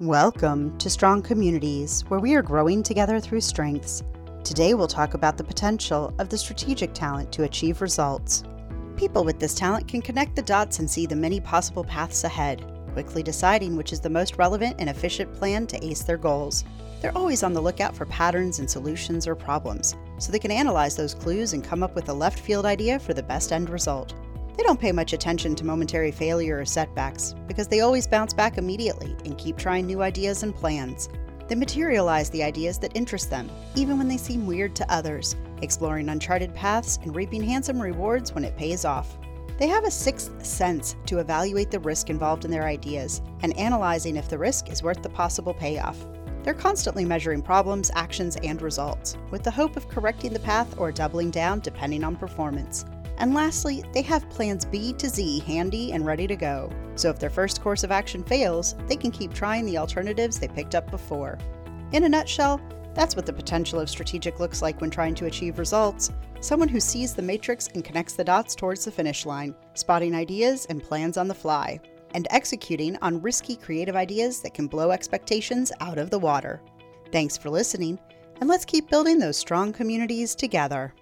Welcome to Strong Communities, where we are growing together through strengths. Today we'll talk about the potential of the strategic talent to achieve results. People with this talent can connect the dots and see the many possible paths ahead, quickly deciding which is the most relevant and efficient plan to ace their goals. They're always on the lookout for patterns and solutions or problems, so they can analyze those clues and come up with a left field idea for the best end result. They don't pay much attention to momentary failure or setbacks because they always bounce back immediately and keep trying new ideas and plans. They materialize the ideas that interest them, even when they seem weird to others, exploring uncharted paths and reaping handsome rewards when it pays off. They have a sixth sense to evaluate the risk involved in their ideas and analyzing if the risk is worth the possible payoff. They're constantly measuring problems, actions, and results, with the hope of correcting the path or doubling down depending on performance. And lastly, they have plans B to Z handy and ready to go. So if their first course of action fails, they can keep trying the alternatives they picked up before. In a nutshell, that's what the potential of strategic looks like when trying to achieve results. Someone who sees the matrix and connects the dots towards the finish line, spotting ideas and plans on the fly, and executing on risky creative ideas that can blow expectations out of the water. Thanks for listening, and let's keep building those strong communities together.